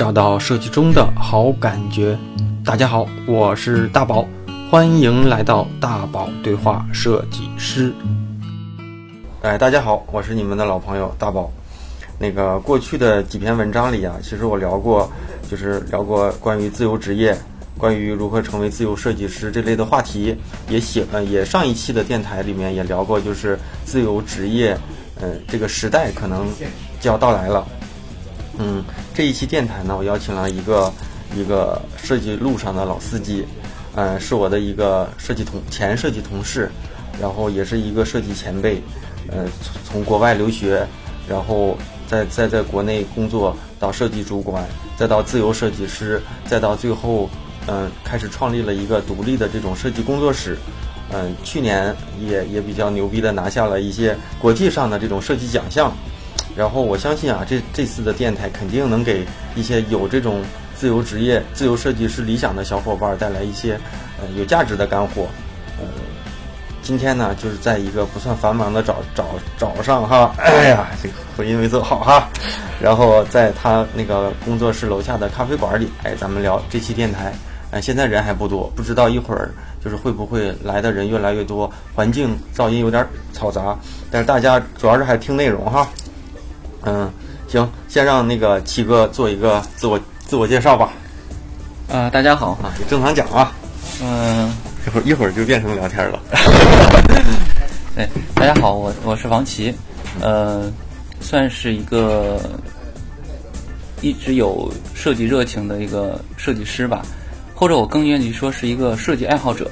找到设计中的好感觉。大家好，我是大宝，欢迎来到大宝对话设计师。大家好，我是你们的老朋友大宝。那个过去的几篇文章里啊，其实我聊过关于自由职业，关于如何成为自由设计师这类的话题，也上一期的电台里面也聊过，就是自由职业，这个时代可能就要到来了。这一期电台呢，我邀请了一个设计路上的老司机，是我的一个前设计同事，然后也是一个设计前辈，从国外留学，然后再在国内工作，到设计主管，再到自由设计师，再到最后。开始创立了一个独立的这种设计工作室，去年也比较牛逼的拿下了一些国际上的这种设计奖项，然后我相信啊，这次的电台肯定能给一些有这种自由职业、自由设计师理想的小伙伴带来一些有价值的干货。今天呢，就是在一个不算繁忙的早上哈，这个回音没做好哈，然后在他那个工作室楼下的咖啡馆里，咱们聊这期电台。现在人还不多，不知道一会儿就是会不会来的人越来越多，环境噪音有点嘈杂，但是大家主要是还听内容哈。行，先让那个七哥做一个自我介绍吧。大家好啊，正常讲啊。一会儿就变成聊天了。对，大家好，我是王琦，算是一个一直有设计热情的一个设计师吧。或者我更愿意说是一个设计爱好者，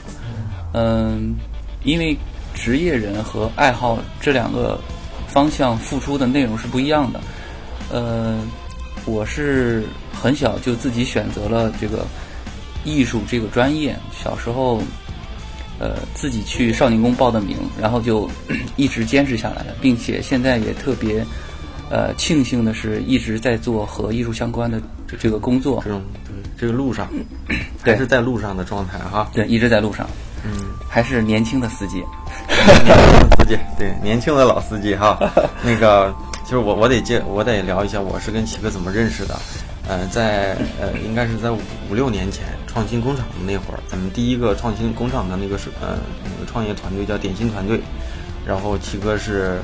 因为职业人和爱好这两个方向付出的内容是不一样的。我是很小就自己选择了这个艺术这个专业，小时候自己去少年宫报的名，然后就一直坚持下来了，并且现在也特别庆幸的是一直在做和艺术相关的这个工作，这个路上还是在路上的状态哈。对，一直在路上，还是年轻的司机，对，年轻的老司机哈。那个就是我得聊一下我是跟齐哥怎么认识的。应该是在5-6年前创新工厂的那会儿，咱们第一个创新工厂的那个是创业团队叫点心团队，然后齐哥是。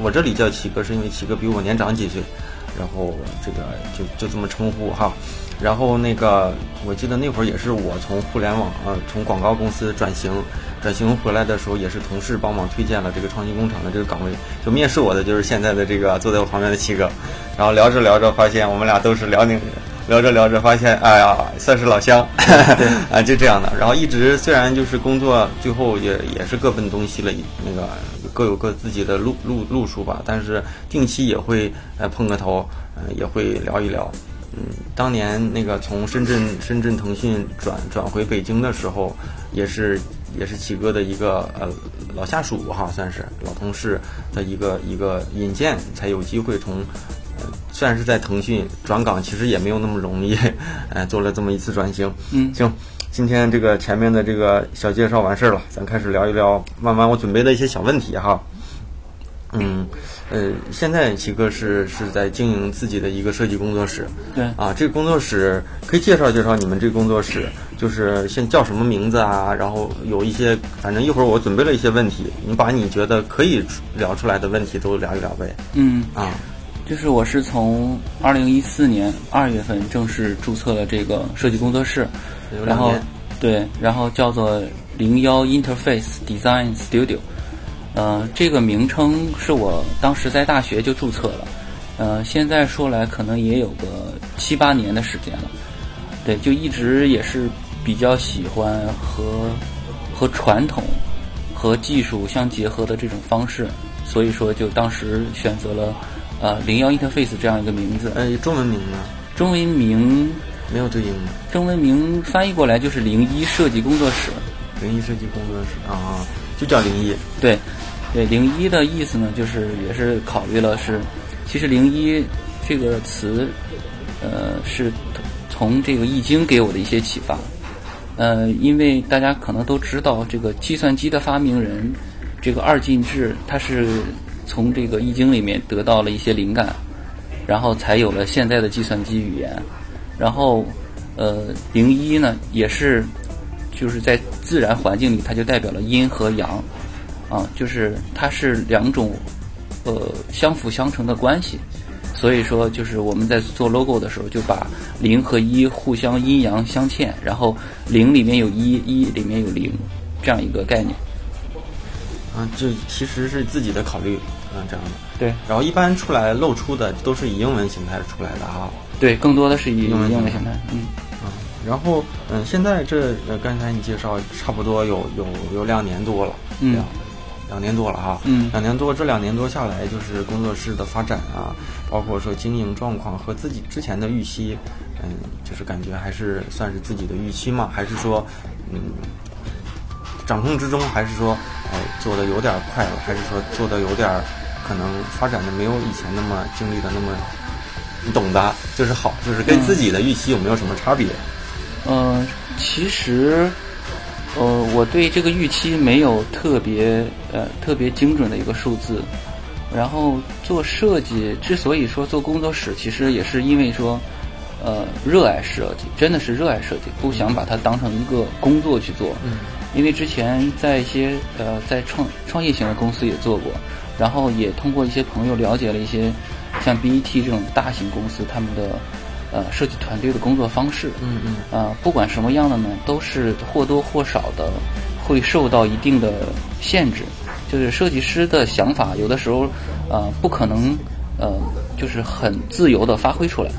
我这里叫齐哥，是因为齐哥比我年长几岁，然后这个就这么称呼哈。然后那个我记得那会儿也是我从互联网从广告公司转型回来的时候，也是同事帮忙推荐了这个创新工厂的这个岗位，就面试我的就是现在的这个坐在我旁边的齐哥。然后聊着发现我们俩都是辽宁人，聊着发现哎呀算是老乡，就这样的。然后一直虽然就是工作最后也是各奔东西了，那个各有各自己的路数吧，但是定期也会碰个头，也会聊一聊。当年那个从深圳腾讯转回北京的时候，也是齐哥的一个老下属哈，算是老同事的一个引荐，才有机会从虽然是在腾讯转岗，其实也没有那么容易，做了这么一次转型。行，今天这个前面的这个小介绍完事了，咱开始聊一聊慢我准备的一些小问题哈。现在齐哥是在经营自己的一个设计工作室。对啊，这个工作室可以介绍你们这个工作室，就是现在叫什么名字啊？然后有一些，反正一会儿我准备了一些问题，你把你觉得可以聊出来的问题都聊一聊呗。就是我是从2014年2月份正式注册了这个设计工作室，然后叫做01 Interface Design Studio。这个名称是我当时在大学就注册了，现在说来可能也有个7-8年的时间了。对，就一直也是比较喜欢和传统和技术相结合的这种方式，所以说就当时选择了01 Interface 这样一个名字。中文名呢？中文名没有对应的，中文名翻译过来就是01设计工作室。01设计工作室啊。就叫01，对，01的意思呢，就是也是考虑了是，其实01这个词，是从这个易经给我的一些启发，因为大家可能都知道，这个计算机的发明人，这个二进制，他是从这个易经里面得到了一些灵感，然后才有了现在的计算机语言。然后01呢也是就是在自然环境里它就代表了阴和阳啊，就是它是两种相辅相成的关系。所以说就是我们在做 logo 的时候就把零和一互相阴阳相嵌，然后零里面有一，一里面有零，这样一个概念啊，这其实是自己的考虑啊，这样的。对，然后一般出来露出的都是以英文形态出来的啊。对，更多的是以英文形态。嗯啊，然后现在这刚才你介绍差不多有2年多了，嗯，2年多了哈，嗯，2年多，这2年多下来，就是工作室的发展啊，包括说经营状况和自己之前的预期，嗯，就是感觉还是算是自己的预期嘛，还是说掌控之中，还是说做的有点快了，还是说做的有点可能发展的没有以前那么经历的那么，你懂的，就是好，就是跟自己的预期有没有什么差别？其实。我对这个预期没有特别精准的一个数字。然后做设计之所以说做工作室，其实也是因为说热爱设计，真的是热爱设计，不想把它当成一个工作去做。嗯，因为之前在一些在创业型的公司也做过，然后也通过一些朋友了解了一些像 BET 这种大型公司他们的设计团队的工作方式，不管什么样的呢，都是或多或少的会受到一定的限制。就是设计师的想法，有的时候不可能就是很自由的发挥出来。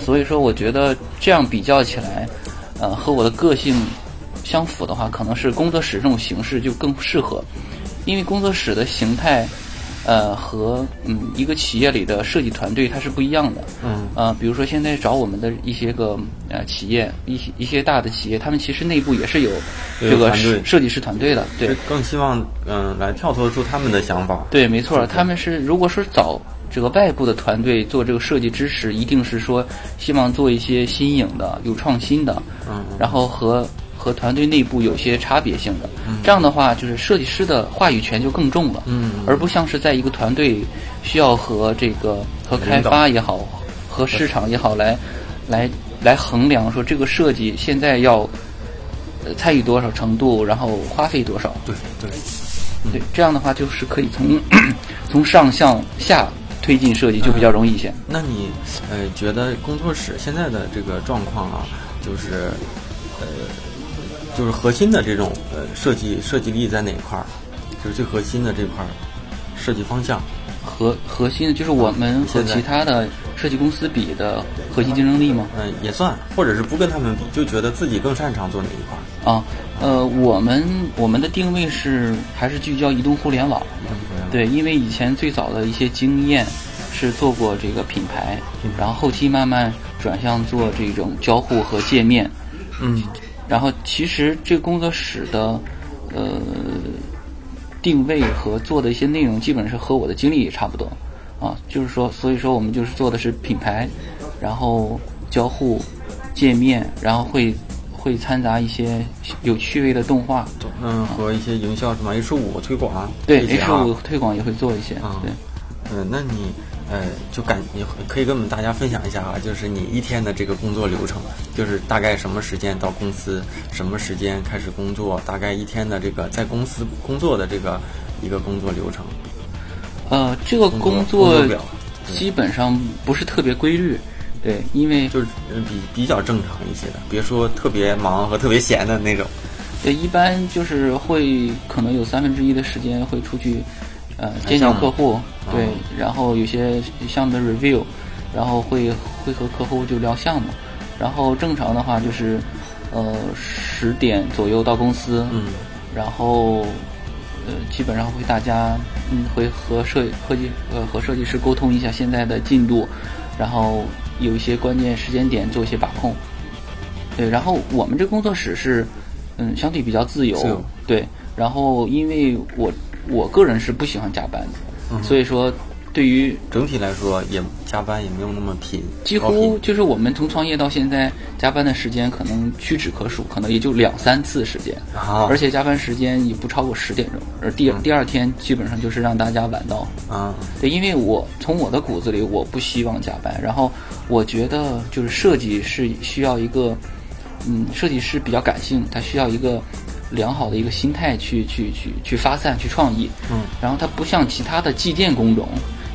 所以说我觉得这样比较起来，和我的个性相符的话，可能是工作室这种形式就更适合，因为工作室的形态。和一个企业里的设计团队它是不一样的。比如说现在找我们的一些个企业，一些大的企业，他们其实内部也是有这个设计师团队的。对，更希望来跳脱出他们的想法。对，没错，他们是如果说找这个外部的团队做这个设计支持，一定是说希望做一些新颖的、有创新的，然后和团队内部有些差别性的，这样的话就是设计师的话语权就更重了，而不像是在一个团队需要和开发也好，和市场也好来衡量说这个设计现在要参与多少程度，然后花费多少。对，这样的话就是可以从上向下推进设计，就比较容易一些。那你觉得工作室现在的这个状况啊，就是就是核心的这种设计力在哪一块儿？就是最核心的这块设计方向。核心的就是我们和其他的设计公司比的核心竞争力吗？也算，或者是不跟他们比，就觉得自己更擅长做哪一块儿啊？我们的定位是还是聚焦移动互联网。对，因为以前最早的一些经验是做过这个品牌，然后后期慢慢转向做这种交互和界面。然后其实这个工作室的定位和做的一些内容基本上是和我的经历也差不多啊，就是说所以说我们就是做的是品牌，然后交互界面，然后会掺杂一些有趣味的动画，和一些营销什么 H5 推广。对， H5 推广也会做一些。对，那你就你可以跟我们大家分享一下啊，就是你一天的这个工作流程，就是大概什么时间到公司，什么时间开始工作，大概一天的这个在公司工作的这个一个工作流程。这个工作表基本上不是特别规律。对，因为就是比较正常一些的，别说特别忙和特别闲的那种。对，一般就是会可能有1/3的时间会出去。见到客户，对，然后有些项目的 review， 然后会和客户就聊项目，然后正常的话就是10点左右到公司，然后基本上会大家会和设计师沟通一下现在的进度，然后有一些关键时间点做一些把控。对，然后我们这工作室是相对比较自由。对，然后因为我个人是不喜欢加班的，所以说对于整体来说也加班也没有那么频，几乎就是我们从创业到现在加班的时间可能屈指可数，可能也就2-3次时间啊，而且加班时间也不超过10点钟，而第二天基本上就是让大家晚到啊。对，因为我从我的骨子里我不希望加班，然后我觉得就是设计是需要一个设计师比较感性，他需要一个良好的一个心态去发散去创意，然后它不像其他的计件工种，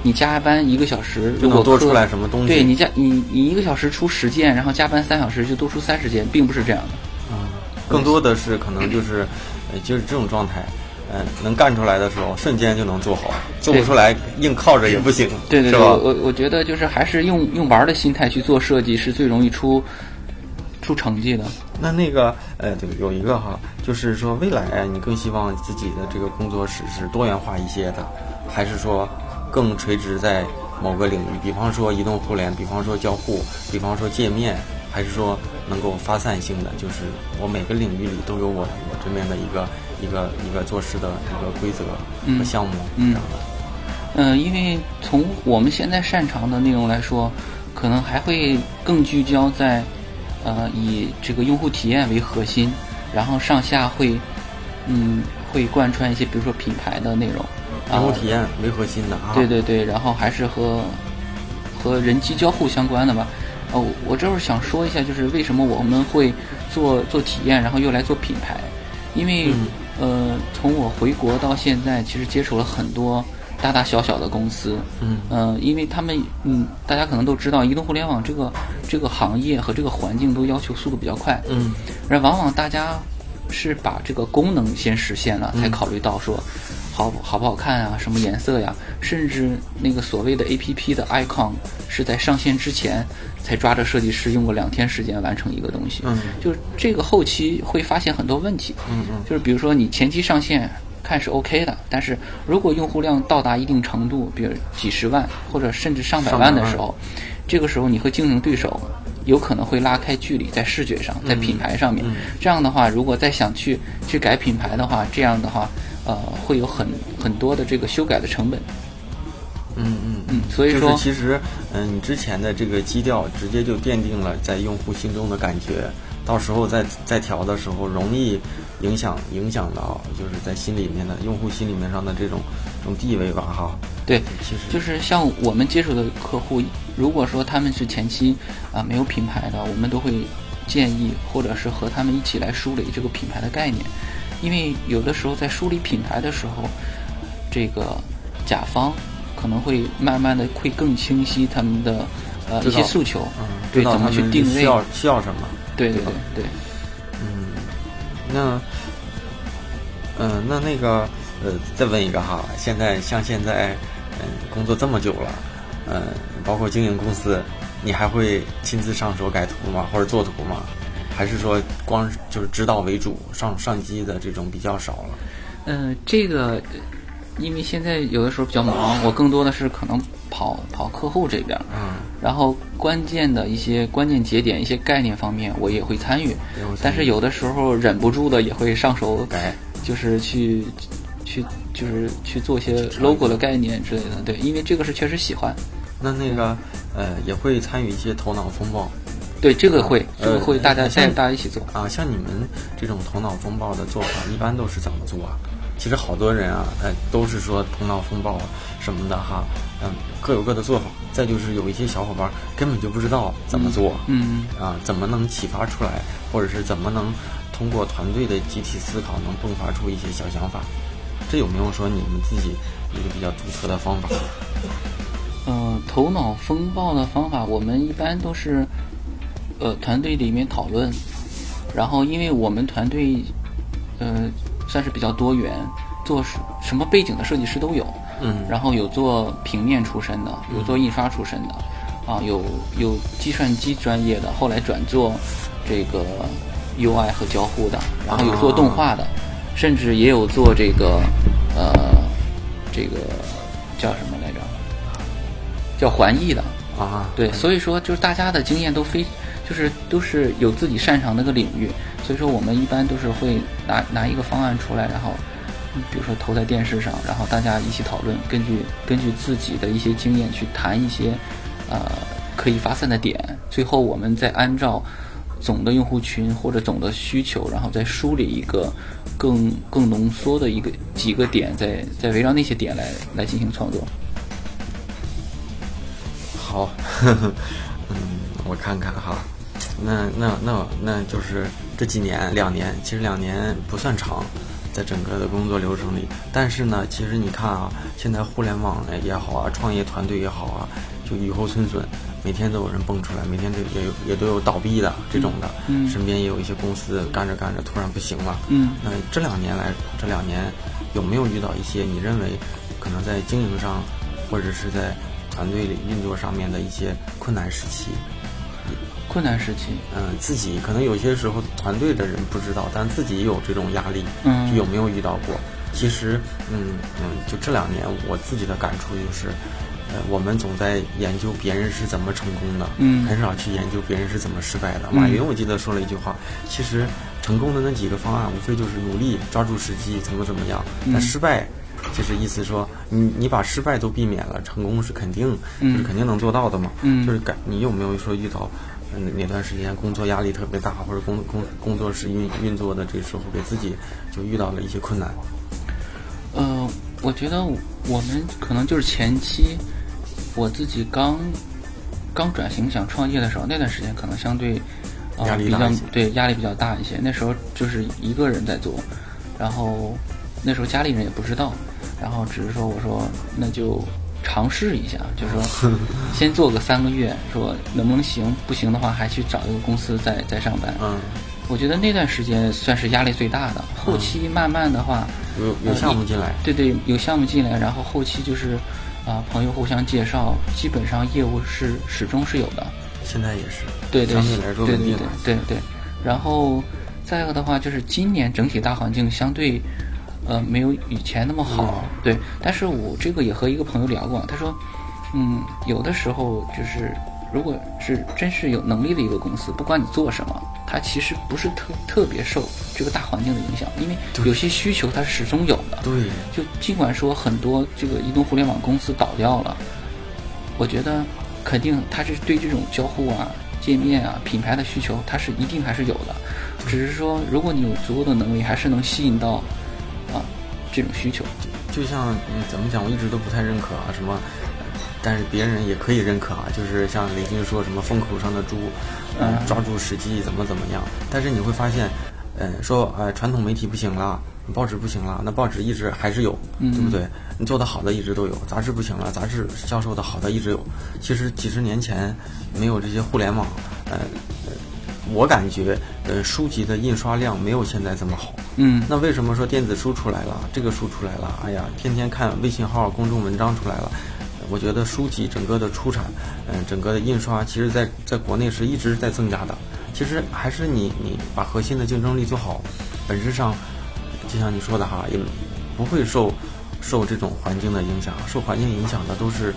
你加班1个小时就能多出来什么东西，对，你1个小时出10件，然后加班3小时就多出30件，并不是这样的更多的是可能就是这种状态，能干出来的时候瞬间就能做好，做不出来硬靠着也不行，对对对，我觉得就是还是用玩的心态去做设计是最容易出成绩的。那个对，有一个哈，就是说未来你更希望自己的这个工作室是多元化一些的，还是说更垂直在某个领域，比方说移动互联，比方说交互，比方说界面，还是说能够发散性的，就是我每个领域里都有我这边的一个做事的一个规则和项目这样的。因为从我们现在擅长的内容来说，可能还会更聚焦在以这个用户体验为核心，然后上下会贯穿一些，比如说品牌的内容，用户体验为核心的啊。对对对，然后还是和人机交互相关的吧。我这会儿想说一下，就是为什么我们会做体验，然后又来做品牌，因为从我回国到现在，其实接触了很多大大小小的公司，因为他们大家可能都知道，移动互联网这个行业和这个环境都要求速度比较快，而往往大家是把这个功能先实现了，才考虑到说好不好看啊，什么颜色呀，甚至那个所谓的 APP 的 icon 是在上线之前才抓着设计师用过2天时间完成一个东西，就是这个后期会发现很多问题，就是比如说你前期上线看是 OK 的，但是如果用户量到达一定程度，比如几十万或者甚至上百万的时候，这个时候你和竞争对手有可能会拉开距离，在视觉上，在品牌上面，这样的话如果再想去改品牌的话，这样的话会有很多的这个修改的成本。所以说、就是、其实你之前的这个基调直接就奠定了在用户心中的感觉，到时候再调的时候容易影响到就是在心里面的用户心里面上的这种地位吧哈。对，其实就是像我们接触的客户，如果说他们是前期没有品牌的，我们都会建议或者是和他们一起来梳理这个品牌的概念，因为有的时候在梳理品牌的时候，这个甲方可能会慢慢的会更清晰他们的一些诉求，对，怎么去定位，需要什么。对对 对，那再问一个哈，现在工作这么久了，包括经营公司，你还会亲自上手改图吗？或者做图吗？还是说光就是指导为主，上机的这种比较少了？这个因为现在有的时候比较忙，我更多的是可能跑客户这边，然后关键的一些关键节点、一些概念方面我也会参与，但是有的时候忍不住的也会上手改，就是去做一些 logo 的概念之类的。对，因为这个是确实喜欢。那个也会参与一些头脑风暴。对，这个会大家大家一起做啊。像你们这种头脑风暴的做法，一般都是怎么做啊？其实好多人啊，都是说头脑风暴什么的哈，各有各的做法。再就是有一些小伙伴根本就不知道怎么做，怎么能启发出来，或者是怎么能通过团队的集体思考能迸发出一些小想法。这有没有说你们自己一个比较独特的方法？头脑风暴的方法，我们一般都是团队里面讨论，然后因为我们团队算是比较多元，做什么背景的设计师都有，然后有做平面出身的，有做印刷出身的，啊，有计算机专业的，后来转做这个 UI 和交互的，然后有做动画的，甚至也有做这个这个叫什么来着？叫环艺的啊。对，所以说就是大家的经验都是有自己擅长的个领域，所以说我们一般都是会拿一个方案出来，然后比如说投在电视上，然后大家一起讨论，根据自己的一些经验去谈一些可以发散的点，最后我们再按照总的用户群或者总的需求，然后再梳理一个更浓缩的一个几个点，再围绕那些点来进行创作。好，我看看哈，那就是这几年2年，其实2年不算长，在整个的工作流程里，但是呢，其实你看啊，现在互联网也好啊，创业团队也好啊，就雨后春笋，每天都有人蹦出来，每天都也都有倒闭的这种的，身边也有一些公司干着干着突然不行了，那这两年有没有遇到一些你认为可能在经营上或者是在团队里运作上面的一些困难时期，自己可能有些时候团队的人不知道，但自己也有这种压力，就有没有遇到过？其实，就这2年我自己的感触就是，我们总在研究别人是怎么成功的，很少去研究别人是怎么失败的。马云我记得说了一句话，其实成功的那几个方案无非就是努力抓住时机怎么样，但失败。就是意思说，你把失败都避免了，成功是肯定能做到的嘛。就是你有没有说遇到哪段时间工作压力特别大，或者工作是运作的这时候给自己就遇到了一些困难？我觉得我们可能就是前期我自己刚转型想创业的时候，那段时间可能相对压力比较大一些。那时候就是一个人在做，然后那时候家里人也不知道。然后只是说，我说那就尝试一下，就是说先做个3个月，说能不能行，不行的话还去找一个公司再上班。我觉得那段时间算是压力最大的。后期慢慢的话，有项目进来，对，有项目进来，然后后期就是朋友互相介绍，基本上业务是始终是有的。现在也是，对，相对来说稳定了，对。然后再一个的话，就是今年整体大环境相对。没有以前那么好，对。但是我这个也和一个朋友聊过，他说，有的时候就是，如果是真是有能力的一个公司，不管你做什么，它其实不是特别受这个大环境的影响，因为有些需求它始终有的。对。就尽管说很多这个移动互联网公司倒掉了，我觉得肯定它是对这种交互啊、界面啊、品牌的需求，它是一定还是有的，只是说如果你有足够的能力，还是能吸引到。这种需求就像怎么讲，我一直都不太认可啊什么，但是别人也可以认可啊，就是像雷军说什么风口上的猪，抓住时机怎么样。但是你会发现，说传统媒体不行了，报纸不行了，那报纸一直还是有，对不对？你做的好的一直都有，杂志不行了，杂志销售的好的一直有。其实几十年前没有这些互联网，我感觉，书籍的印刷量没有现在这么好。那为什么说电子书出来了，这个书出来了，哎呀，天天看微信号公众文章出来了。我觉得书籍整个的出产，整个的印刷，其实在国内是一直在增加的。其实还是你把核心的竞争力做好，本质上就像你说的哈，也不会受这种环境的影响。受环境影响的都是，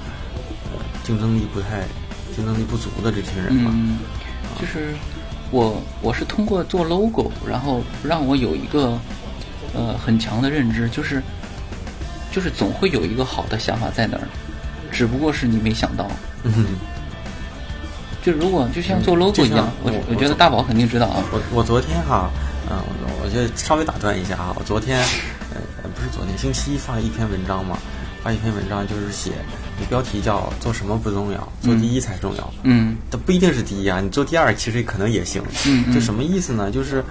竞争力不足的这群人嘛。就是。我是通过做 logo， 然后让我有一个很强的认知，就是总会有一个好的想法在那儿，只不过是你没想到。就如果就像做 logo 一样，我觉得大宝肯定知道啊。我昨天哈，我就稍微打断一下啊，我昨天不是昨天，星期一发了一篇文章嘛，就是写。标题叫做什么不重要，做第一才重要。但不一定是第一啊，你做第二其实可能也行。这什么意思呢？就是，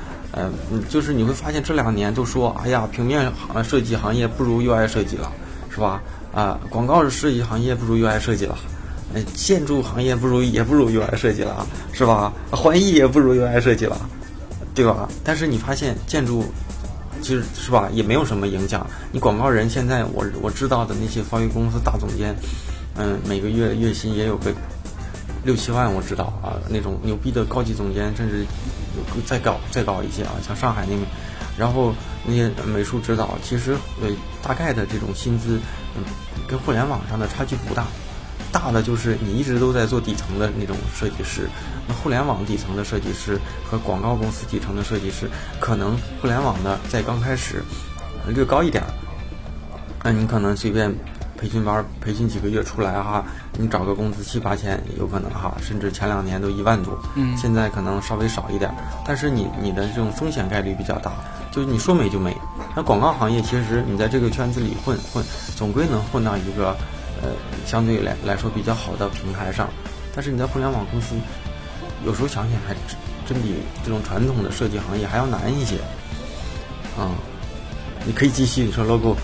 就是你会发现这2年都说，哎呀，平面设计行业不如UI设计了，是吧？广告设计行业不如UI设计了，建筑行业也不如UI设计了，是吧？环艺也不如UI设计了，对吧？但是你发现建筑。其实是吧，也没有什么影响。你广告人现在我知道的那些发育公司大总监，每个月薪也有个6-7万，我知道啊。那种牛逼的高级总监，甚至再高一些啊，像上海那边，然后那些美术指导，其实大概的这种薪资，跟互联网上的差距不大。大的就是你一直都在做底层的那种设计师。互联网底层的设计师和广告公司底层的设计师，可能互联网的在刚开始略高一点，你可能随便培训班培训几个月出来哈，你找个工资7、8千有可能哈，甚至前2年都1万多，现在可能稍微少一点，但是你的这种风险概率比较大，就是你说没就没。那广告行业其实你在这个圈子里混，总归能混到一个相对来说比较好的平台上，但是你在互联网公司有时候想想还真比这种传统的设计行业还要难一些。你可以继续，你说 logo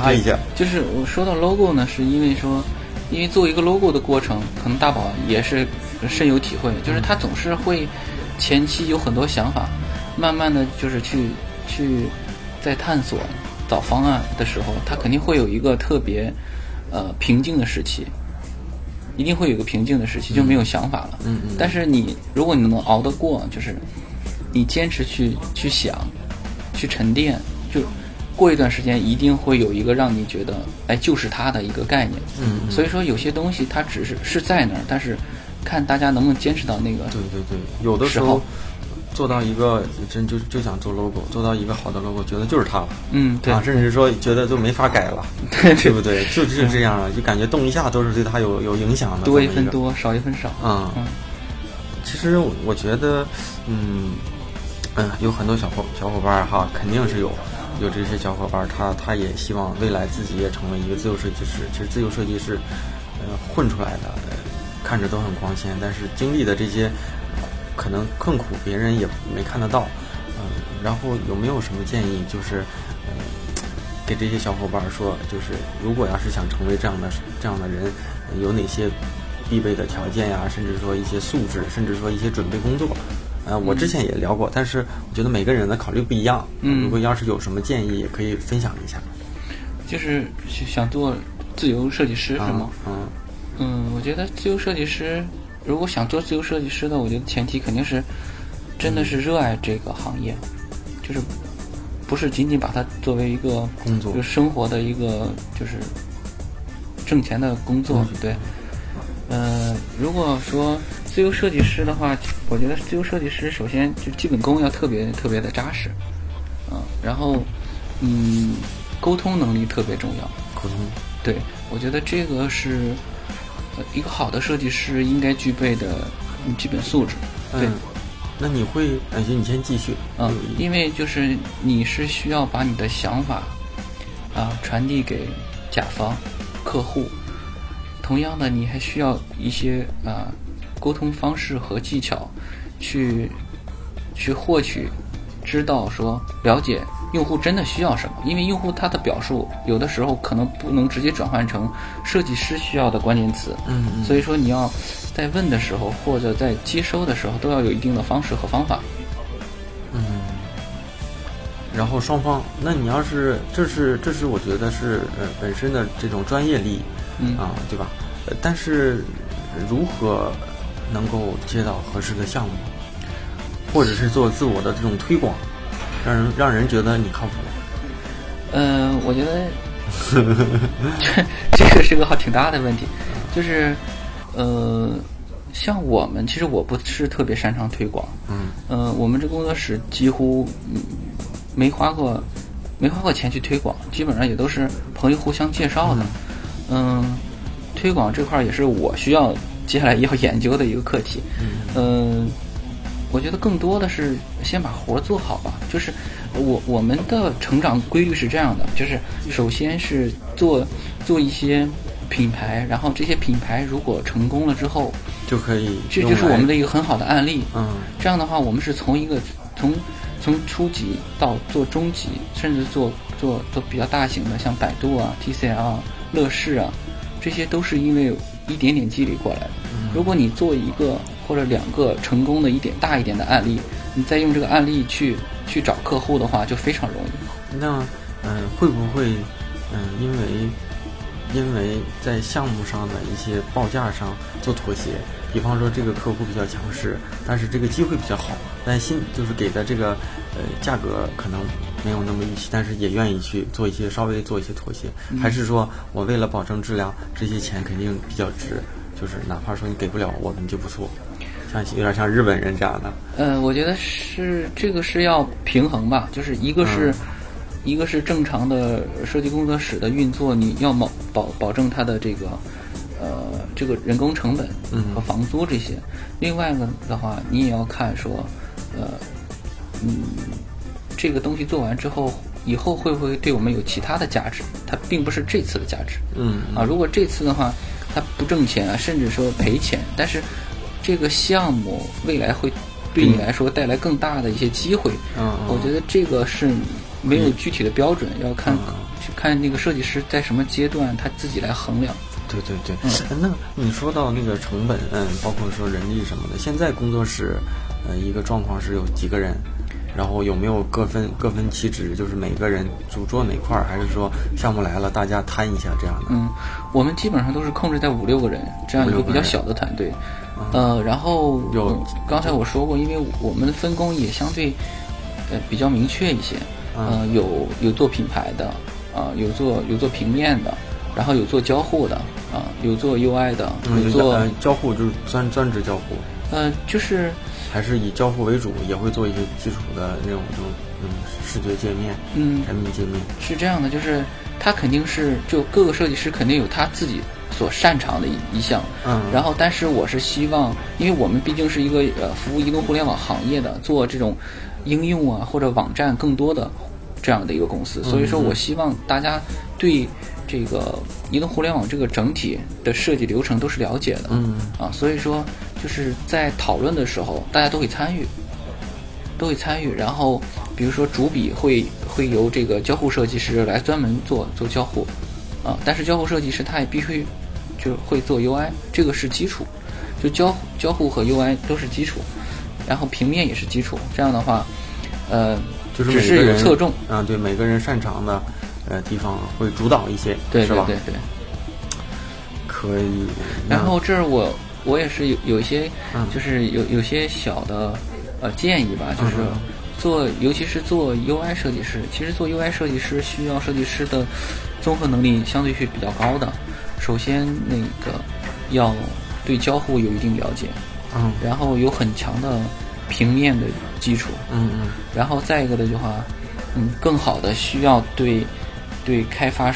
插一下。就是我说到 logo 呢，是因为做一个 logo 的过程，可能大宝也是深有体会，就是他总是会前期有很多想法，慢慢的就是去在探索找方案的时候，他肯定会有一个特别平静的时期，一定会有一个平静的时期，就没有想法了。但是如果你能熬得过，就是你坚持去想，去沉淀，就过一段时间一定会有一个让你觉得哎就是它的一个概念。所以说有些东西它只是在那儿，但是看大家能不能坚持到那个。对，有的时候做到一个真就想做 logo， 做到一个好的 logo， 觉得就是它了。对啊，甚至说觉得就没法改了，对不对？就是这样了，就感觉动一下都是对它有影响的，多一分多少一分少。其实我觉得有很多小伙伴哈，肯定是有这些小伙伴，他也希望未来自己也成为一个自由设计师。其实自由设计师混出来的看着都很光鲜，但是经历的这些可能困苦别人也没看得到。然后有没有什么建议，就是给这些小伙伴说，就是如果要是想成为这样的人，有哪些必备的条件呀，甚至说一些素质，甚至说一些准备工作。我之前也聊过，但是我觉得每个人的考虑不一样。如果要是有什么建议，也可以分享一下。就是想做自由设计师是吗？我觉得自由设计师，如果想做自由设计师的，我觉得前提肯定是真的是热爱这个行业，就是不是仅仅把它作为一个工作，就是生活的一个就是挣钱的工作。对。如果说自由设计师的话，我觉得自由设计师首先就基本功要特别特别的扎实，然后沟通能力特别重要。沟通，对，我觉得这个是一个好的设计师应该具备的基本素质。对，那你会感觉你先继续。因为就是你是需要把你的想法传递给甲方、客户。同样的，你还需要一些沟通方式和技巧，去获取、知道、说了解用户真的需要什么。因为用户他的表述有的时候可能不能直接转换成设计师需要的关键词。所以说你要在问的时候或者在接收的时候都要有一定的方式和方法。然后双方，那你要是这是我觉得是本身的这种专业利益。对吧？但是如何能够接到合适的项目，或者是做自我的这种推广，让人觉得你靠谱？我觉得这个是个挺大的问题。就是像我们，其实我不是特别擅长推广。我们这工作室几乎没花过钱去推广，基本上也都是朋友互相介绍的。推广这块也是我需要接下来要研究的一个课题。我觉得更多的是先把活做好吧。就是我们的成长规律是这样的，就是首先是做一些品牌，然后这些品牌如果成功了之后，就可以，这就是我们的一个很好的案例。这样的话，我们是从初级到做中级，甚至做比较大型的，像百度啊、TCL 啊、乐视啊，这些都是因为一点点积累过来的。如果你做一个或者2个成功的大一点的案例，你再用这个案例去找客户的话，就非常容易。那会不会因为在项目上的一些报价上做妥协？比方说这个客户比较强势，但是这个机会比较好，但就是给的这个价格可能没有那么预期，但是也愿意去稍微做一些妥协。还是说我为了保证质量，这些钱肯定比较值，就是哪怕说你给不了我们就不错，像有点像日本人这样的。我觉得是这个是要平衡吧，就是一个是一个是正常的设计工作室的运作，你要保证它的这个人工成本和房租这些。另外呢的话，你也要看说，这个东西做完之后，以后会不会对我们有其他的价值？它并不是这次的价值。如果这次的话，它不挣钱啊，甚至说赔钱，但是这个项目未来会对你来说带来更大的一些机会。我觉得这个是没有具体的标准，要看那个设计师在什么阶段，他自己来衡量。对对对，那你说到那个成本，包括说人力什么的，现在工作室，一个状况是有几个人，然后有没有各分其职，就是每个人主做哪块，还是说项目来了大家摊一下这样的？我们基本上都是控制在5-6个人这样一个比较小的团队。然后有刚才我说过，因为我们的分工也相对比较明确一些。有做品牌的，有做平面的，然后有做交互的，有做 UI 的，有做交互，就是专职交互。就是还是以交互为主，也会做一些基础的那种视觉界面，产品界面是这样的。就是他肯定是就各个设计师肯定有他自己所擅长的一项，然后但是我是希望，因为我们毕竟是一个服务移动互联网行业的，做这种应用啊或者网站更多的这样的一个公司，所以说我希望大家对这个移动互联网这个整体的设计流程都是了解的，所以说就是在讨论的时候大家都会参与，然后比如说主笔会由这个交互设计师来专门做交互，但是交互设计师他也必须就会做 UI， 这个是基础，就交互和 UI 都是基础，然后平面也是基础。这样的话，就是只是有侧重啊，对每个人擅长的地方会主导一些，对，是吧？对对对，可以。然后这儿我也是有一些，就是有些小的建议吧，就是尤其是做 UI 设计师，其实做 UI 设计师需要设计师的综合能力相对是比较高的。首先，那个要对交互有一定了解，然后有很强的平面的基础，然后再一个的话，更好的需要对开发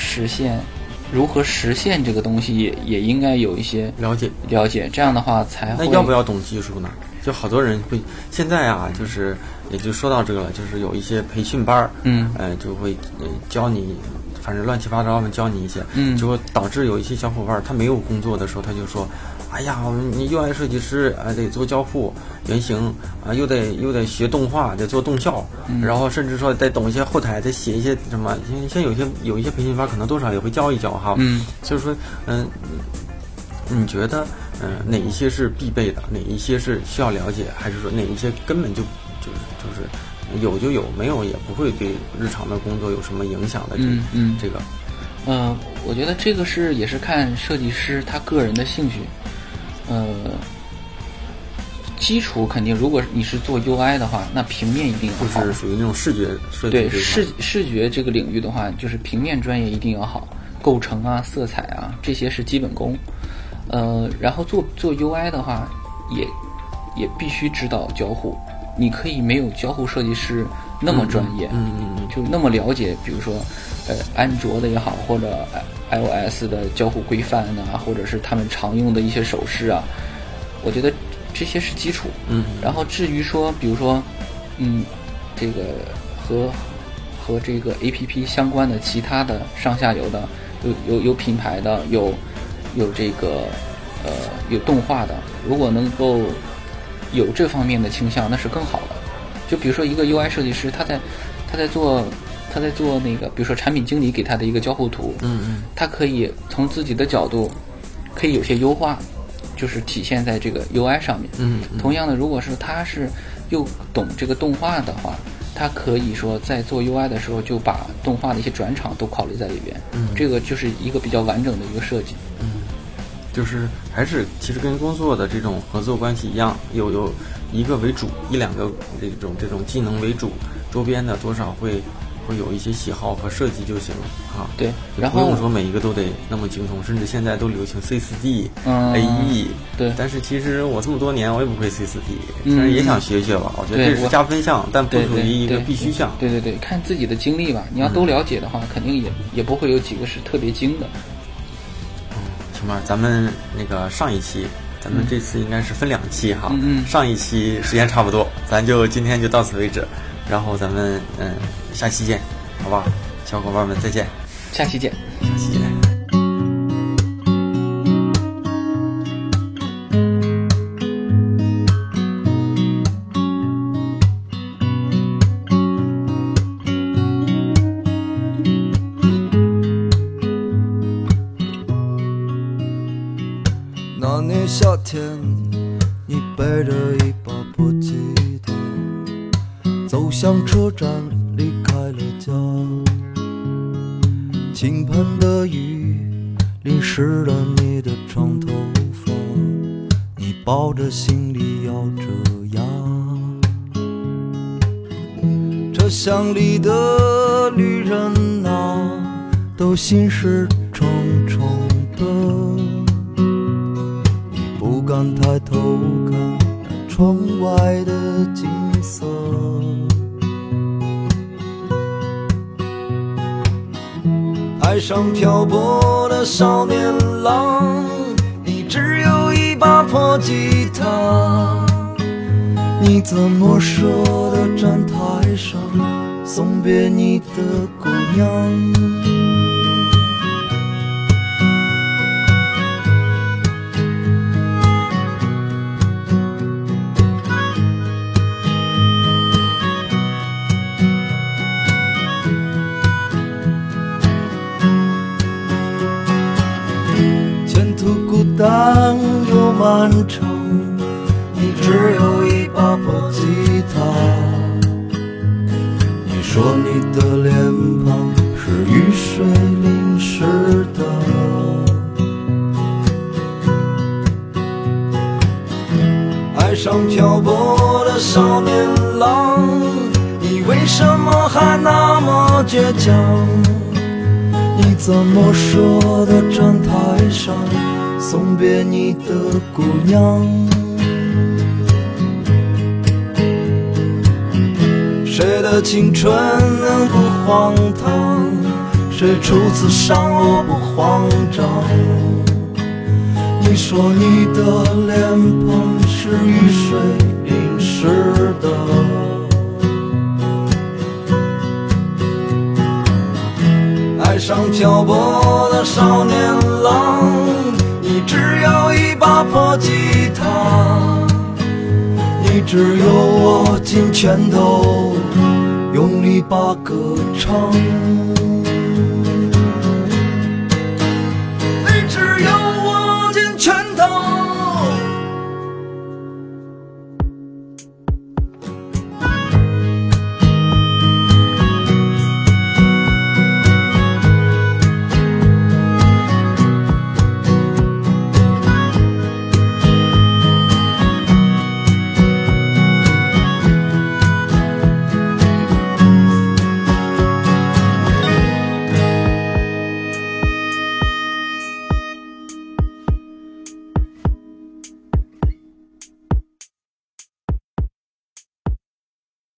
如何实现这个东西也应该有一些了解，这样的话才会。那要不要懂技术呢？就好多人会现在啊，就是也就说到这个了，就是有一些培训班，就会教你。反正乱七八糟的教你一些，结果导致有一些小伙伴他没有工作的时候，他就说：“哎呀，你UI设计师得做交互、原型啊，又得学动画，得做动效，然后甚至说得懂一些后台，得写一些什么。现在有一些培训班可能多少也会教一教哈。所以说，你觉得哪一些是必备的，哪一些是需要了解，还是说哪一些根本就是？”有就有，没有也不会对日常的工作有什么影响的。我觉得这个也是看设计师他个人的兴趣。基础肯定，如果你是做 UI 的话，那平面一定要好，就是属于那种视觉设计。对视觉这个领域的话，就是平面专业一定要好，构成啊、色彩啊这些是基本功。然后做 UI 的话，也必须知道交互。你可以没有交互设计师那么专业，就那么了解，比如说，安卓的也好，或者 iOS 的交互规范啊，或者是他们常用的一些手势啊，我觉得这些是基础。然后至于说，比如说，这个和这个 APP 相关的其他的上下游的，有品牌的，有这个有动画的，如果能够。有这方面的倾向，那是更好的。就比如说一个 UI 设计师，他在做那个，比如说产品经理给他的一个交互图，他可以从自己的角度，可以有些优化，就是体现在这个 UI 上面。同样的，如果是他是又懂这个动画的话，他可以说在做 UI 的时候就把动画的一些转场都考虑在里边。这个就是一个比较完整的一个设计。就是还是其实跟工作的这种合作关系一样，有一个为主，一两个这种技能为主，周边的多少会会有一些喜好和设计就行啊。对，然后不用说每一个都得那么精通，甚至现在都流行 C4D、AE。对，但是其实我这么多年我也不会 C4D， 但是也想学学吧。我觉得这是加分项，但不属于一个必须项。对，看自己的经历吧。你要都了解的话，肯定也不会有几个是特别精的。行吧，咱们那个上一期。咱们这次应该是分两期哈，上一期时间差不多，咱就今天就到此为止，然后咱们下期见，好吧，小伙伴们再见，下期见。夏天你背着一把破吉他走向车站，离开了家，倾盆的雨淋湿了你的长头发，你抱着行李咬着牙，车厢里的旅人啊，都心事重重的，不敢抬头看窗外的景色，爱上漂泊的少年郎，你只有一把破吉他，你怎么舍得站台上送别你的姑娘？但又漫长，你只有一把破吉他，你说你的脸庞是雨水淋湿的，爱上漂泊的少年郎，你为什么还那么倔强？你怎么舍得站台上送别你的姑娘？谁的青春能不荒唐？谁初次上路不慌张？你说你的脸庞是雨水淋湿的，爱上漂泊的少年郎，你只有一把破吉他，你只有握紧拳头，用力把歌唱。